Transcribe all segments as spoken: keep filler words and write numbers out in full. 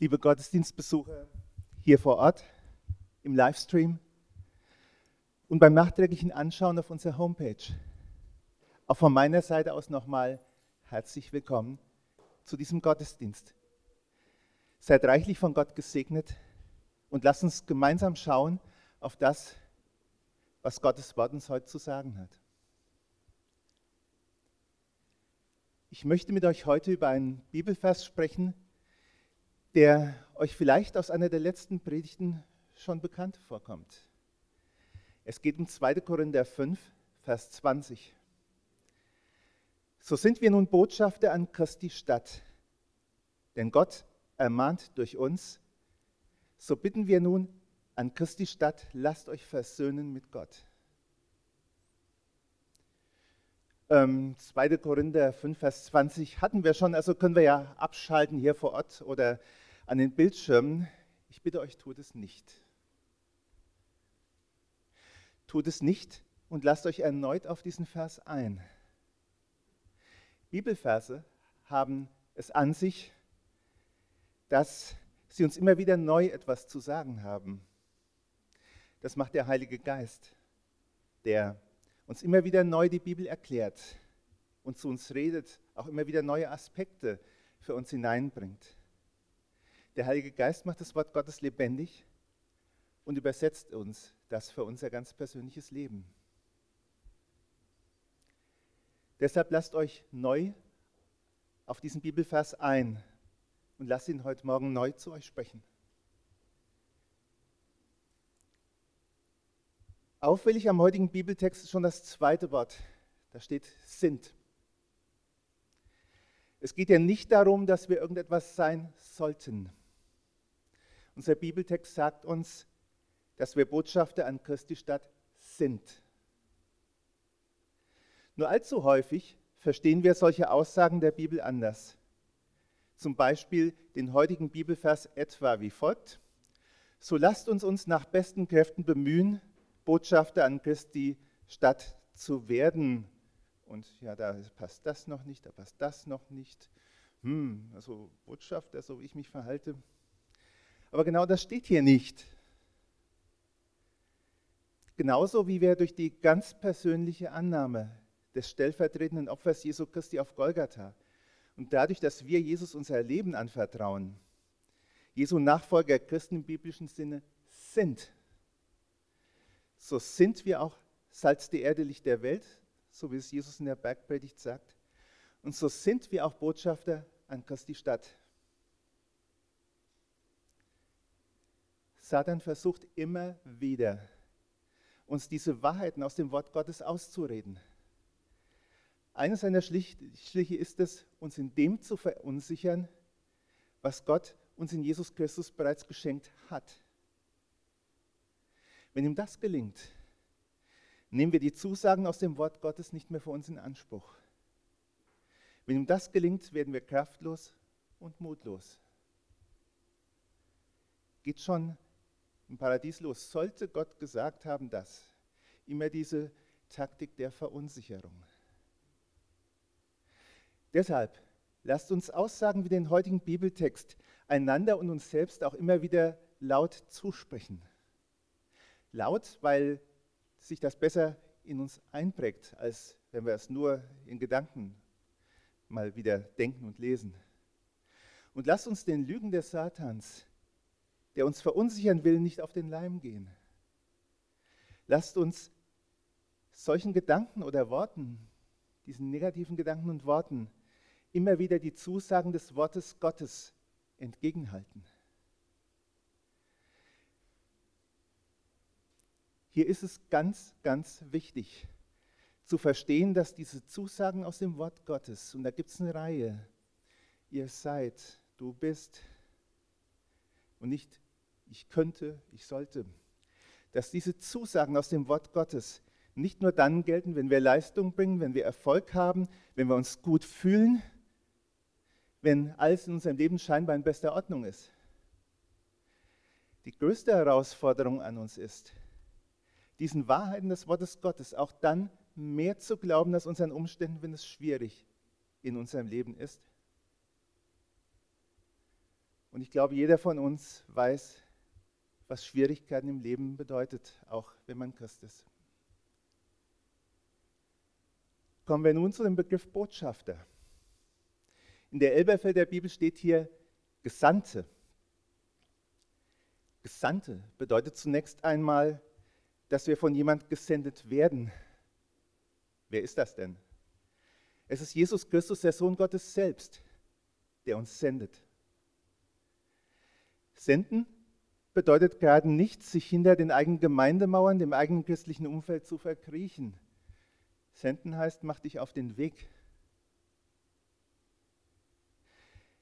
liebe Gottesdienstbesucher hier vor Ort, im Livestream und beim nachträglichen Anschauen auf unserer Homepage. Auch von meiner Seite aus nochmal herzlich willkommen zu diesem Gottesdienst. Seid reichlich von Gott gesegnet und lasst uns gemeinsam schauen auf das, was Gottes Wort uns heute zu sagen hat. Ich möchte mit euch heute über einen Bibelvers sprechen, der euch vielleicht aus einer der letzten Predigten schon bekannt vorkommt. Es geht um zweiter Korinther fünf, Vers zwanzig. So sind wir nun Botschafter an Christi Statt, denn Gott ermahnt durch uns, so bitten wir nun an Christi Statt, lasst euch versöhnen mit Gott. Ähm, zweiter Korinther fünf, Vers zwanzig hatten wir schon, also können wir ja abschalten hier vor Ort oder an den Bildschirmen. Ich bitte euch, tut es nicht. Tut es nicht und lasst euch erneut auf diesen Vers ein. Bibelverse haben es an sich, dass sie uns immer wieder neu etwas zu sagen haben. Das macht der Heilige Geist, der uns immer wieder neu die Bibel erklärt und zu uns redet, auch immer wieder neue Aspekte für uns hineinbringt. Der Heilige Geist macht das Wort Gottes lebendig und übersetzt uns das für unser ganz persönliches Leben. Deshalb lasst euch neu auf diesen Bibelvers ein und lasst ihn heute Morgen neu zu euch sprechen. Auffällig am heutigen Bibeltext ist schon das zweite Wort. Da steht sind. Es geht ja nicht darum, dass wir irgendetwas sein sollten. Unser Bibeltext sagt uns, dass wir Botschafter an Christi Statt sind. Nur allzu häufig verstehen wir solche Aussagen der Bibel anders. Zum Beispiel den heutigen Bibelvers etwa wie folgt: So lasst uns uns nach besten Kräften bemühen, Botschafter an Christi Statt zu werden. Und ja, da passt das noch nicht, da passt das noch nicht. Hm, also Botschafter, so wie ich mich verhalte. Aber genau das steht hier nicht. Genauso wie wir durch die ganz persönliche Annahme des stellvertretenden Opfers Jesu Christi auf Golgatha. Und dadurch, dass wir Jesus unser Leben anvertrauen, Jesu Nachfolger Christen im biblischen Sinne sind, so sind wir auch Salz der Erde, Licht der Welt, so wie es Jesus in der Bergpredigt sagt. Und so sind wir auch Botschafter an Christi Statt. Satan versucht immer wieder, uns diese Wahrheiten aus dem Wort Gottes auszureden. Eines seiner Schliche ist es, uns in dem zu verunsichern, was Gott uns in Jesus Christus bereits geschenkt hat. Wenn ihm das gelingt, nehmen wir die Zusagen aus dem Wort Gottes nicht mehr für uns in Anspruch. Wenn ihm das gelingt, werden wir kraftlos und mutlos. Geht schon im Paradies los. Sollte Gott gesagt haben, dass immer diese Taktik der Verunsicherung. Deshalb lasst uns Aussagen wie den heutigen Bibeltext einander und uns selbst auch immer wieder laut zusprechen. Laut, weil sich das besser in uns einprägt, als wenn wir es nur in Gedanken mal wieder denken und lesen. Und lasst uns den Lügen des Satans, der uns verunsichern will, nicht auf den Leim gehen. Lasst uns solchen Gedanken oder Worten, diesen negativen Gedanken und Worten, immer wieder die Zusagen des Wortes Gottes entgegenhalten. Hier ist es ganz, ganz wichtig zu verstehen, dass diese Zusagen aus dem Wort Gottes, und da gibt es eine Reihe, ihr seid, du bist, und nicht ich könnte, ich sollte, dass diese Zusagen aus dem Wort Gottes nicht nur dann gelten, wenn wir Leistung bringen, wenn wir Erfolg haben, wenn wir uns gut fühlen, wenn alles in unserem Leben scheinbar in bester Ordnung ist. Die größte Herausforderung an uns ist, diesen Wahrheiten des Wortes Gottes auch dann mehr zu glauben als unseren Umständen, wenn es schwierig in unserem Leben ist. Und ich glaube, jeder von uns weiß, was Schwierigkeiten im Leben bedeutet, auch wenn man Christ ist. Kommen wir nun zu dem Begriff Botschafter. In der Elberfelder Bibel steht hier Gesandte. Gesandte bedeutet zunächst einmal, dass wir von jemand gesendet werden. Wer ist das denn? Es ist Jesus Christus, der Sohn Gottes selbst, der uns sendet. Senden bedeutet gerade nicht, sich hinter den eigenen Gemeindemauern, dem eigenen christlichen Umfeld zu verkriechen. Senden heißt, mach dich auf den Weg.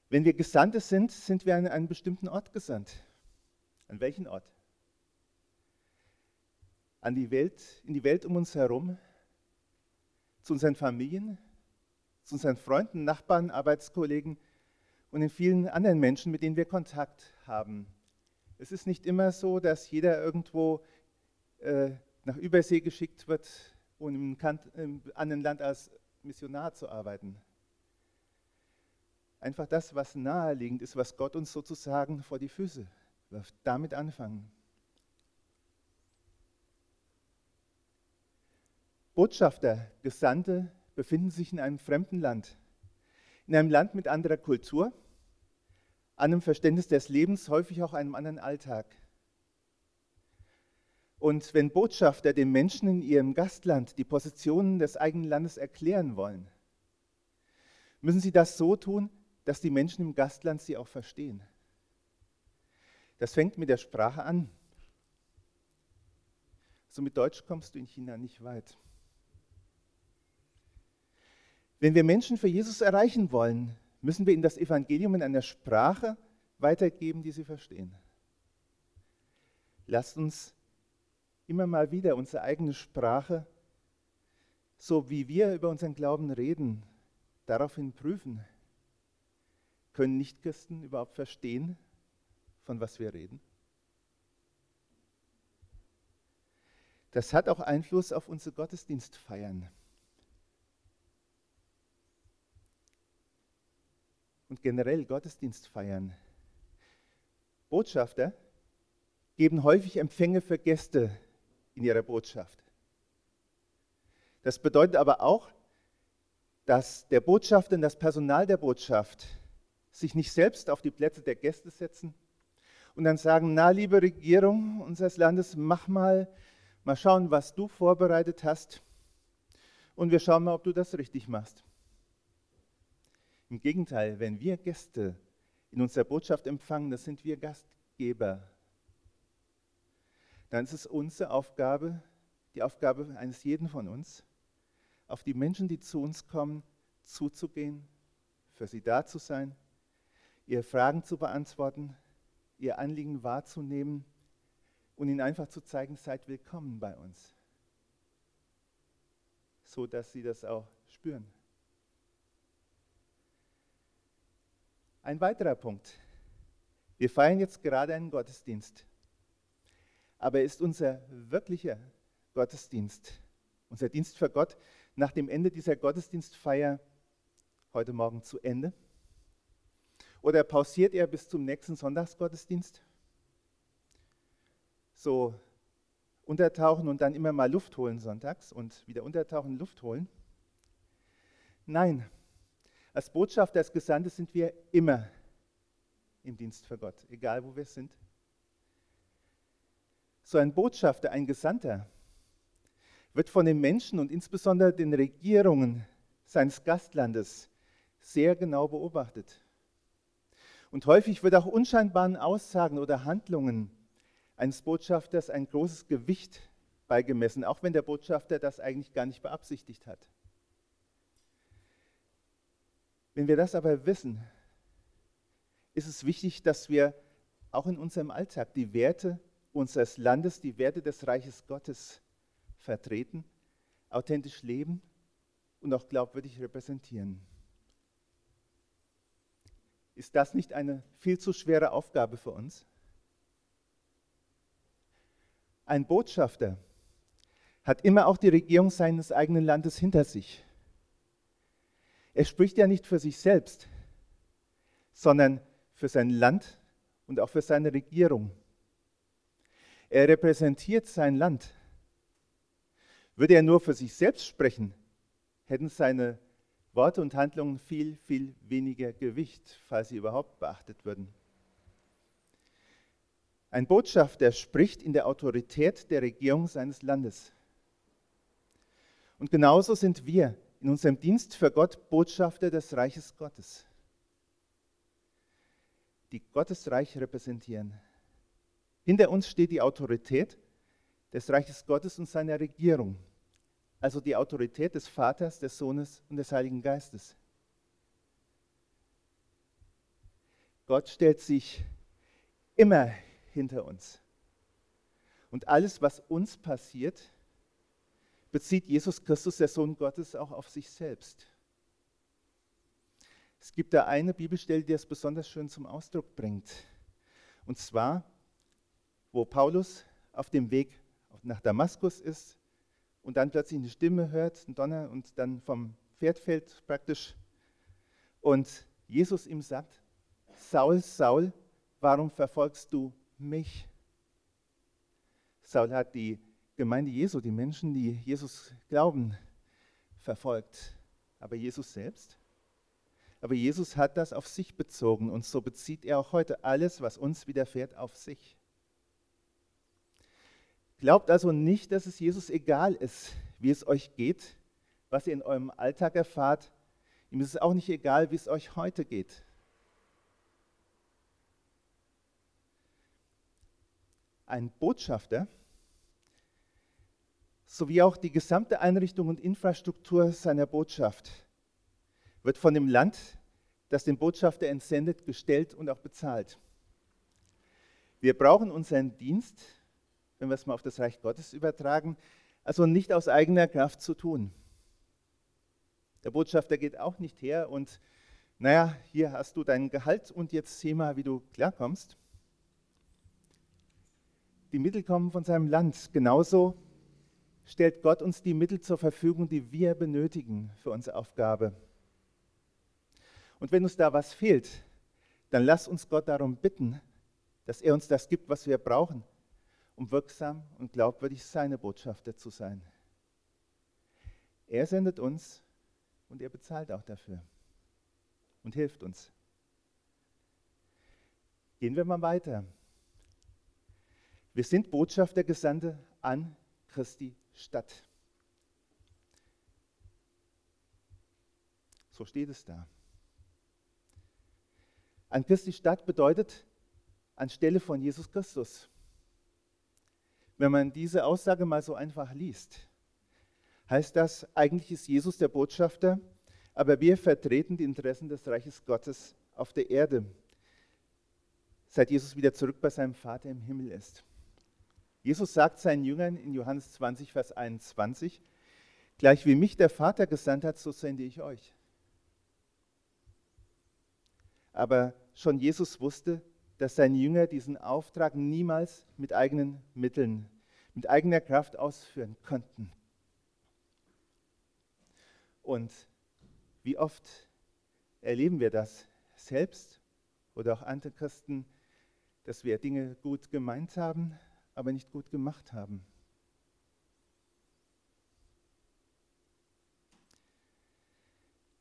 Wenn wir Gesandte sind, sind wir an einen bestimmten Ort gesandt. An welchen Ort? An die Welt, in die Welt um uns herum, zu unseren Familien, zu unseren Freunden, Nachbarn, Arbeitskollegen und den vielen anderen Menschen, mit denen wir Kontakt haben. Es ist nicht immer so, dass jeder irgendwo äh, nach Übersee geschickt wird, um im, Kant, im anderen Land als Missionar zu arbeiten. Einfach das, was naheliegend ist, was Gott uns sozusagen vor die Füße wirft. Damit anfangen. Botschafter, Gesandte befinden sich in einem fremden Land, in einem Land mit anderer Kultur, einem Verständnis des Lebens, häufig auch einem anderen Alltag. Und wenn Botschafter den Menschen in ihrem Gastland die Positionen des eigenen Landes erklären wollen, müssen sie das so tun, dass die Menschen im Gastland sie auch verstehen. Das fängt mit der Sprache an. So mit Deutsch kommst du in China nicht weit. Wenn wir Menschen für Jesus erreichen wollen, müssen wir ihnen das Evangelium in einer Sprache weitergeben, die sie verstehen. Lasst uns immer mal wieder unsere eigene Sprache, so wie wir über unseren Glauben reden, daraufhin prüfen. Können Nichtchristen überhaupt verstehen, von was wir reden? Das hat auch Einfluss auf unsere Gottesdienstfeiern. Und generell Gottesdienst feiern. Botschafter geben häufig Empfänge für Gäste in ihrer Botschaft. Das bedeutet aber auch, dass der Botschafter und das Personal der Botschaft sich nicht selbst auf die Plätze der Gäste setzen und dann sagen, na liebe Regierung unseres Landes, mach mal, mal schauen, was du vorbereitet hast und wir schauen mal, ob du das richtig machst. Im Gegenteil, wenn wir Gäste in unserer Botschaft empfangen, das sind wir Gastgeber, dann ist es unsere Aufgabe, die Aufgabe eines jeden von uns, auf die Menschen, die zu uns kommen, zuzugehen, für sie da zu sein, ihre Fragen zu beantworten, ihr Anliegen wahrzunehmen und ihnen einfach zu zeigen, seid willkommen bei uns, so dass sie das auch spüren. Ein weiterer Punkt. Wir feiern jetzt gerade einen Gottesdienst. Aber ist unser wirklicher Gottesdienst, unser Dienst für Gott, nach dem Ende dieser Gottesdienstfeier heute Morgen zu Ende? Oder pausiert er bis zum nächsten Sonntagsgottesdienst? So untertauchen und dann immer mal Luft holen sonntags und wieder untertauchen, Luft holen? Nein. Als Botschafter, als Gesandte sind wir immer im Dienst für Gott, egal wo wir sind. So ein Botschafter, ein Gesandter wird von den Menschen und insbesondere den Regierungen seines Gastlandes sehr genau beobachtet. Und häufig wird auch unscheinbaren Aussagen oder Handlungen eines Botschafters ein großes Gewicht beigemessen, auch wenn der Botschafter das eigentlich gar nicht beabsichtigt hat. Wenn wir das aber wissen, ist es wichtig, dass wir auch in unserem Alltag die Werte unseres Landes, die Werte des Reiches Gottes vertreten, authentisch leben und auch glaubwürdig repräsentieren. Ist das nicht eine viel zu schwere Aufgabe für uns? Ein Botschafter hat immer auch die Regierung seines eigenen Landes hinter sich. Er spricht ja nicht für sich selbst, sondern für sein Land, und auch für seine Regierung. Er repräsentiert sein Land. Würde er nur für sich selbst sprechen, hätten seine Worte und Handlungen viel, viel weniger Gewicht, falls sie überhaupt beachtet würden. Ein Botschafter spricht in der Autorität der Regierung seines Landes. Und genauso sind wir in unserem Dienst für Gott Botschafter des Reiches Gottes, die Gottes Reich repräsentieren. Hinter uns steht die Autorität des Reiches Gottes und seiner Regierung, also die Autorität des Vaters, des Sohnes und des Heiligen Geistes. Gott stellt sich immer hinter uns. Und alles, was uns passiert, bezieht Jesus Christus, der Sohn Gottes, auch auf sich selbst. Es gibt da eine Bibelstelle, die das besonders schön zum Ausdruck bringt. Und zwar, wo Paulus auf dem Weg nach Damaskus ist und dann plötzlich eine Stimme hört, einen Donner, und dann vom Pferd fällt praktisch. Und Jesus ihm sagt: Saul, Saul, warum verfolgst du mich? Saul hat die Gemeinde Jesu, die Menschen, die Jesus glauben, verfolgt. Aber Jesus selbst? Aber Jesus hat das auf sich bezogen, und so bezieht er auch heute alles, was uns widerfährt, auf sich. Glaubt also nicht, dass es Jesus egal ist, wie es euch geht, was ihr in eurem Alltag erfahrt. Ihm ist es auch nicht egal, wie es euch heute geht. Ein Botschafter, sowie auch die gesamte Einrichtung und Infrastruktur seiner Botschaft, wird von dem Land, das den Botschafter entsendet, gestellt und auch bezahlt. Wir brauchen unseren Dienst, wenn wir es mal auf das Reich Gottes übertragen, also nicht aus eigener Kraft zu tun. Der Botschafter geht auch nicht her und, naja, hier hast du dein Gehalt und jetzt sieh mal, wie du klarkommst. Die Mittel kommen von seinem Land. Genauso stellt Gott uns die Mittel zur Verfügung, die wir benötigen für unsere Aufgabe. Und wenn uns da was fehlt, dann lass uns Gott darum bitten, dass er uns das gibt, was wir brauchen, um wirksam und glaubwürdig seine Botschafter zu sein. Er sendet uns und er bezahlt auch dafür und hilft uns. Gehen wir mal weiter. Wir sind Botschafter, Gesandte an Christi Stadt. So steht es da. An Christi Stadt bedeutet anstelle von Jesus Christus. Wenn man diese Aussage mal so einfach liest, heißt das, eigentlich ist Jesus der Botschafter, aber wir vertreten die Interessen des Reiches Gottes auf der Erde, seit Jesus wieder zurück bei seinem Vater im Himmel ist. Jesus sagt seinen Jüngern in Johannes zwanzig, Vers einundzwanzig, gleich wie mich der Vater gesandt hat, so sende ich euch. Aber schon Jesus wusste, dass seine Jünger diesen Auftrag niemals mit eigenen Mitteln, mit eigener Kraft ausführen konnten. Und wie oft erleben wir das selbst oder auch andere Christen, dass wir Dinge gut gemeint haben, aber nicht gut gemacht haben.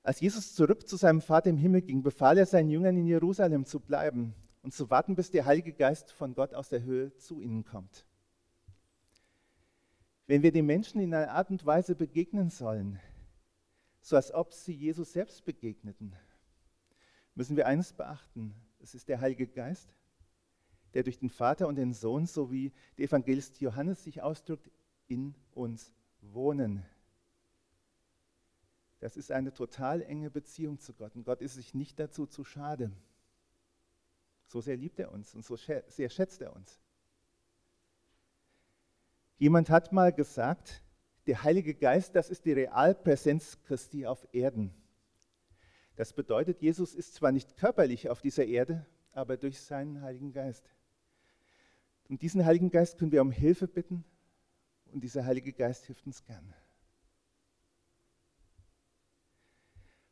Als Jesus zurück zu seinem Vater im Himmel ging, befahl er seinen Jüngern, in Jerusalem zu bleiben und zu warten, bis der Heilige Geist von Gott aus der Höhe zu ihnen kommt. Wenn wir den Menschen in einer Art und Weise begegnen sollen, so als ob sie Jesus selbst begegneten, müssen wir eines beachten: Es ist der Heilige Geist, der durch den Vater und den Sohn, so wie der Evangelist Johannes sich ausdrückt, in uns wohnen. Das ist eine total enge Beziehung zu Gott, und Gott ist sich nicht dazu zu schade. So sehr liebt er uns und so sehr schätzt er uns. Jemand hat mal gesagt, der Heilige Geist, das ist die Realpräsenz Christi auf Erden. Das bedeutet, Jesus ist zwar nicht körperlich auf dieser Erde, aber durch seinen Heiligen Geist. Und diesen Heiligen Geist können wir um Hilfe bitten, und dieser Heilige Geist hilft uns gern.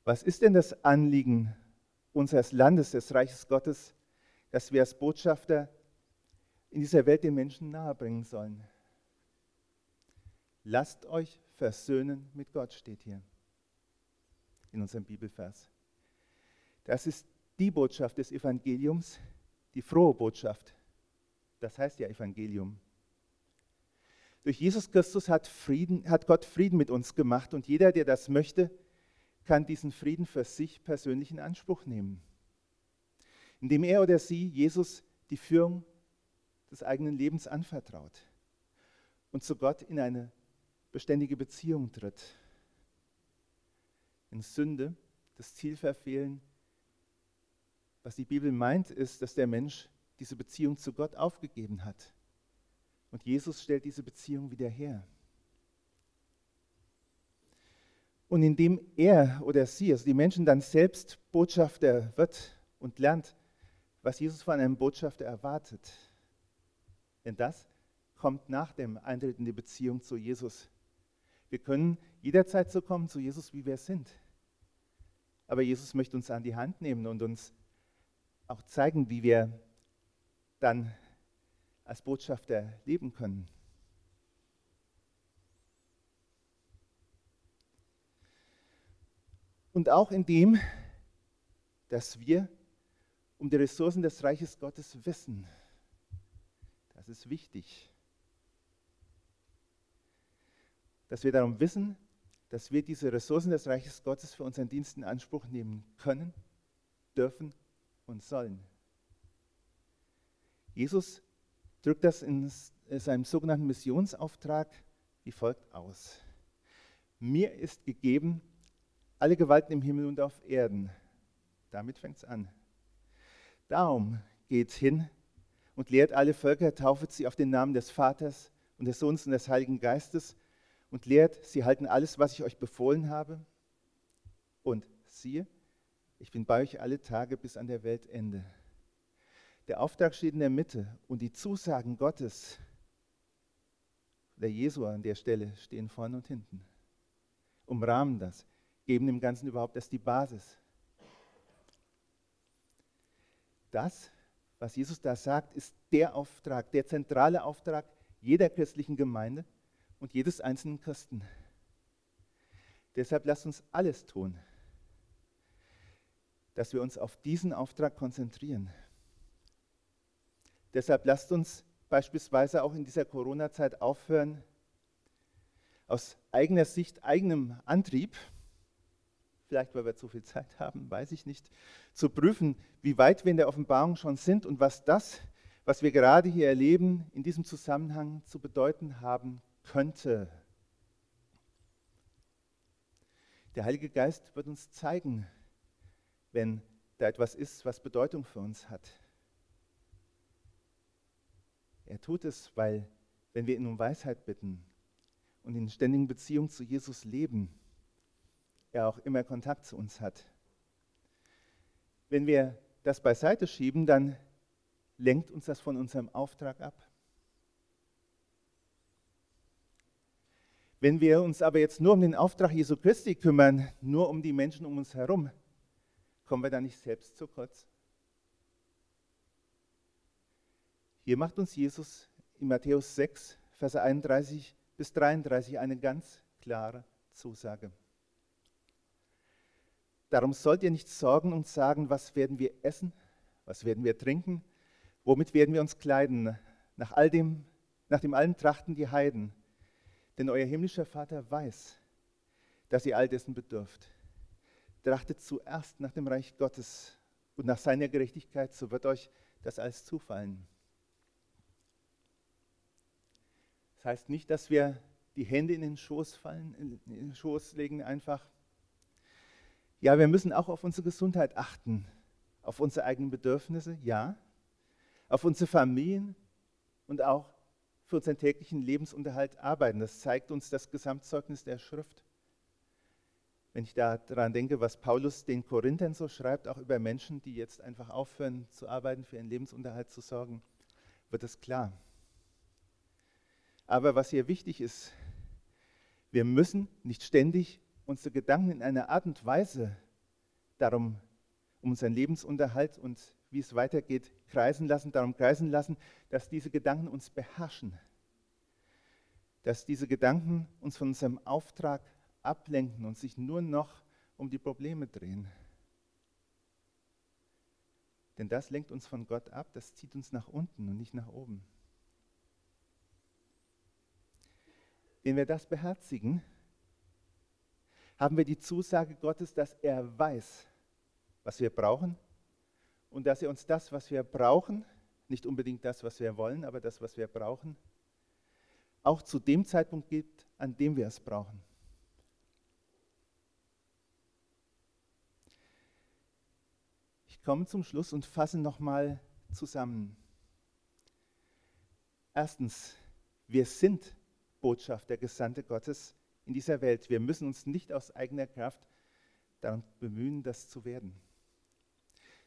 Was ist denn das Anliegen unseres Landes, des Reiches Gottes, dass wir als Botschafter in dieser Welt den Menschen nahebringen sollen. Lasst euch versöhnen mit Gott, steht hier in unserem Bibelvers. Das ist die Botschaft des Evangeliums, die frohe Botschaft. Das heißt ja Evangelium. Durch Jesus Christus hat, Frieden, hat Gott Frieden mit uns gemacht und jeder, der das möchte, kann diesen Frieden für sich persönlich in Anspruch nehmen, indem er oder sie Jesus die Führung des eigenen Lebens anvertraut und zu Gott in eine beständige Beziehung tritt. In Sünde, das Ziel verfehlen. Was die Bibel meint, ist, dass der Mensch diese Beziehung zu Gott aufgegeben hat. Und Jesus stellt diese Beziehung wieder her. Und indem er oder sie, also die Menschen, dann selbst Botschafter wird und lernt, was Jesus von einem Botschafter erwartet. Denn das kommt nach dem Eintritt in die Beziehung zu Jesus. Wir können jederzeit so kommen zu Jesus, wie wir sind. Aber Jesus möchte uns an die Hand nehmen und uns auch zeigen, wie wir dann als Botschafter leben können. Und auch indem, dass wir um die Ressourcen des Reiches Gottes wissen. Das ist wichtig. Dass wir darum wissen, dass wir diese Ressourcen des Reiches Gottes für unseren Dienst in Anspruch nehmen können, dürfen und sollen. Jesus drückt das in seinem sogenannten Missionsauftrag wie folgt aus. Mir ist gegeben alle Gewalten im Himmel und auf Erden. Damit fängt es an. Darum geht hin und lehrt alle Völker, taufet sie auf den Namen des Vaters und des Sohnes und des Heiligen Geistes und lehrt, sie halten alles, was ich euch befohlen habe. Und siehe, ich bin bei euch alle Tage bis an der Weltende. Der Auftrag steht in der Mitte und die Zusagen Gottes, der Jesu an der Stelle, stehen vorne und hinten. Umrahmen das, geben dem Ganzen überhaupt erst die Basis. Das, was Jesus da sagt, ist der Auftrag, der zentrale Auftrag jeder christlichen Gemeinde und jedes einzelnen Christen. Deshalb lasst uns alles tun, dass wir uns auf diesen Auftrag konzentrieren. Deshalb lasst uns beispielsweise auch in dieser Corona-Zeit aufhören, aus eigener Sicht, eigenem Antrieb, vielleicht weil wir zu viel Zeit haben, weiß ich nicht, zu prüfen, wie weit wir in der Offenbarung schon sind und was das, was wir gerade hier erleben, in diesem Zusammenhang zu bedeuten haben könnte. Der Heilige Geist wird uns zeigen, wenn da etwas ist, was Bedeutung für uns hat. Er tut es, weil, wenn wir ihn um Weisheit bitten und in ständigen Beziehung zu Jesus leben, er auch immer Kontakt zu uns hat. Wenn wir das beiseite schieben, dann lenkt uns das von unserem Auftrag ab. Wenn wir uns aber jetzt nur um den Auftrag Jesu Christi kümmern, nur um die Menschen um uns herum, kommen wir da nicht selbst zu kurz? Hier macht uns Jesus in Matthäus sechs, Verse einunddreißig bis dreiunddreißig eine ganz klare Zusage. Darum sollt ihr nicht sorgen und sagen, was werden wir essen, was werden wir trinken, womit werden wir uns kleiden, nach all dem, nach dem allen trachten die Heiden. Denn euer himmlischer Vater weiß, dass ihr all dessen bedürft. Trachtet zuerst nach dem Reich Gottes und nach seiner Gerechtigkeit, so wird euch das alles zufallen. Das heißt nicht, dass wir die Hände in den Schoß fallen, in den Schoß legen einfach. Ja, wir müssen auch auf unsere Gesundheit achten, auf unsere eigenen Bedürfnisse, ja, auf unsere Familien und auch für unseren täglichen Lebensunterhalt arbeiten. Das zeigt uns das Gesamtzeugnis der Schrift. Wenn ich daran denke, was Paulus den Korinthern so schreibt, auch über Menschen, die jetzt einfach aufhören zu arbeiten, für ihren Lebensunterhalt zu sorgen, wird es klar. Aber was hier wichtig ist, wir müssen nicht ständig unsere Gedanken in einer Art und Weise darum, um unseren Lebensunterhalt und wie es weitergeht, kreisen lassen, darum kreisen lassen, dass diese Gedanken uns beherrschen, dass diese Gedanken uns von unserem Auftrag ablenken und sich nur noch um die Probleme drehen. Denn das lenkt uns von Gott ab, das zieht uns nach unten und nicht nach oben. Wenn wir das beherzigen, haben wir die Zusage Gottes, dass er weiß, was wir brauchen und dass er uns das, was wir brauchen, nicht unbedingt das, was wir wollen, aber das, was wir brauchen, auch zu dem Zeitpunkt gibt, an dem wir es brauchen. Ich komme zum Schluss und fasse nochmal zusammen. Erstens, wir sind Botschafter, Gesandte Gottes in dieser Welt. Wir müssen uns nicht aus eigener Kraft darum bemühen, das zu werden.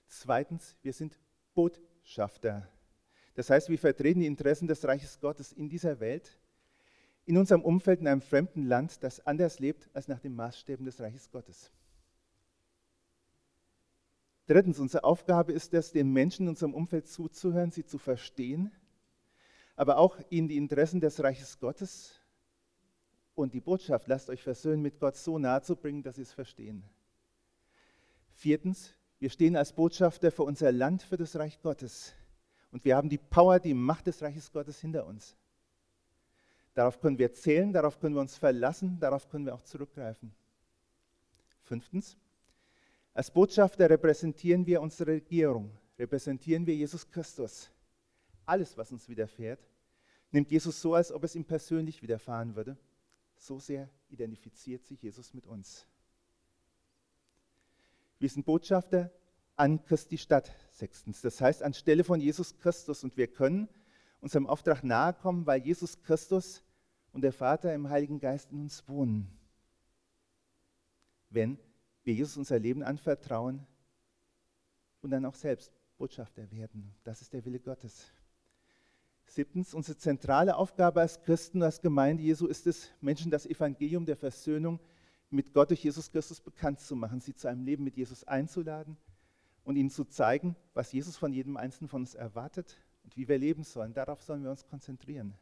Zweitens, wir sind Botschafter. Das heißt, wir vertreten die Interessen des Reiches Gottes in dieser Welt, in unserem Umfeld, in einem fremden Land, das anders lebt als nach den Maßstäben des Reiches Gottes. Drittens, unsere Aufgabe ist es, den Menschen in unserem Umfeld zuzuhören, sie zu verstehen, aber auch ihnen die Interessen des Reiches Gottes und die Botschaft, lasst euch versöhnen, mit Gott so nahe zu bringen, dass sie es verstehen. Viertens, wir stehen als Botschafter für unser Land, für das Reich Gottes. Und wir haben die Power, die Macht des Reiches Gottes hinter uns. Darauf können wir zählen, darauf können wir uns verlassen, darauf können wir auch zurückgreifen. Fünftens, als Botschafter repräsentieren wir unsere Regierung, repräsentieren wir Jesus Christus. Alles, was uns widerfährt, nimmt Jesus so, als ob es ihm persönlich widerfahren würde. So sehr identifiziert sich Jesus mit uns. Wir sind Botschafter an Christi Stadt, sechstens. Das heißt, anstelle von Jesus Christus. Und wir können unserem Auftrag nahe kommen, weil Jesus Christus und der Vater im Heiligen Geist in uns wohnen. Wenn wir Jesus unser Leben anvertrauen und dann auch selbst Botschafter werden. Das ist der Wille Gottes. Siebtens, unsere zentrale Aufgabe als Christen, als Gemeinde Jesu ist es, Menschen das Evangelium der Versöhnung mit Gott durch Jesus Christus bekannt zu machen, sie zu einem Leben mit Jesus einzuladen und ihnen zu zeigen, was Jesus von jedem Einzelnen von uns erwartet und wie wir leben sollen. Darauf sollen wir uns konzentrieren.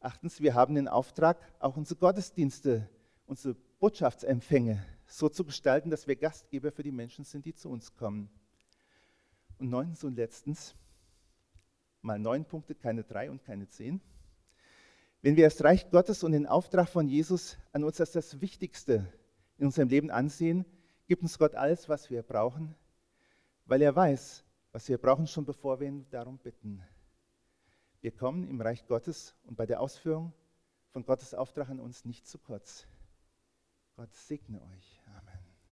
Achtens, wir haben den Auftrag, auch unsere Gottesdienste, unsere Botschaftsempfänge so zu gestalten, dass wir Gastgeber für die Menschen sind, die zu uns kommen. Und neuntens und letztens, mal neun Punkte, keine drei und keine zehn. Wenn wir das Reich Gottes und den Auftrag von Jesus an uns als das Wichtigste in unserem Leben ansehen, gibt uns Gott alles, was wir brauchen, weil er weiß, was wir brauchen, schon bevor wir ihn darum bitten. Wir kommen im Reich Gottes und bei der Ausführung von Gottes Auftrag an uns nicht zu kurz. Gott segne euch. Amen.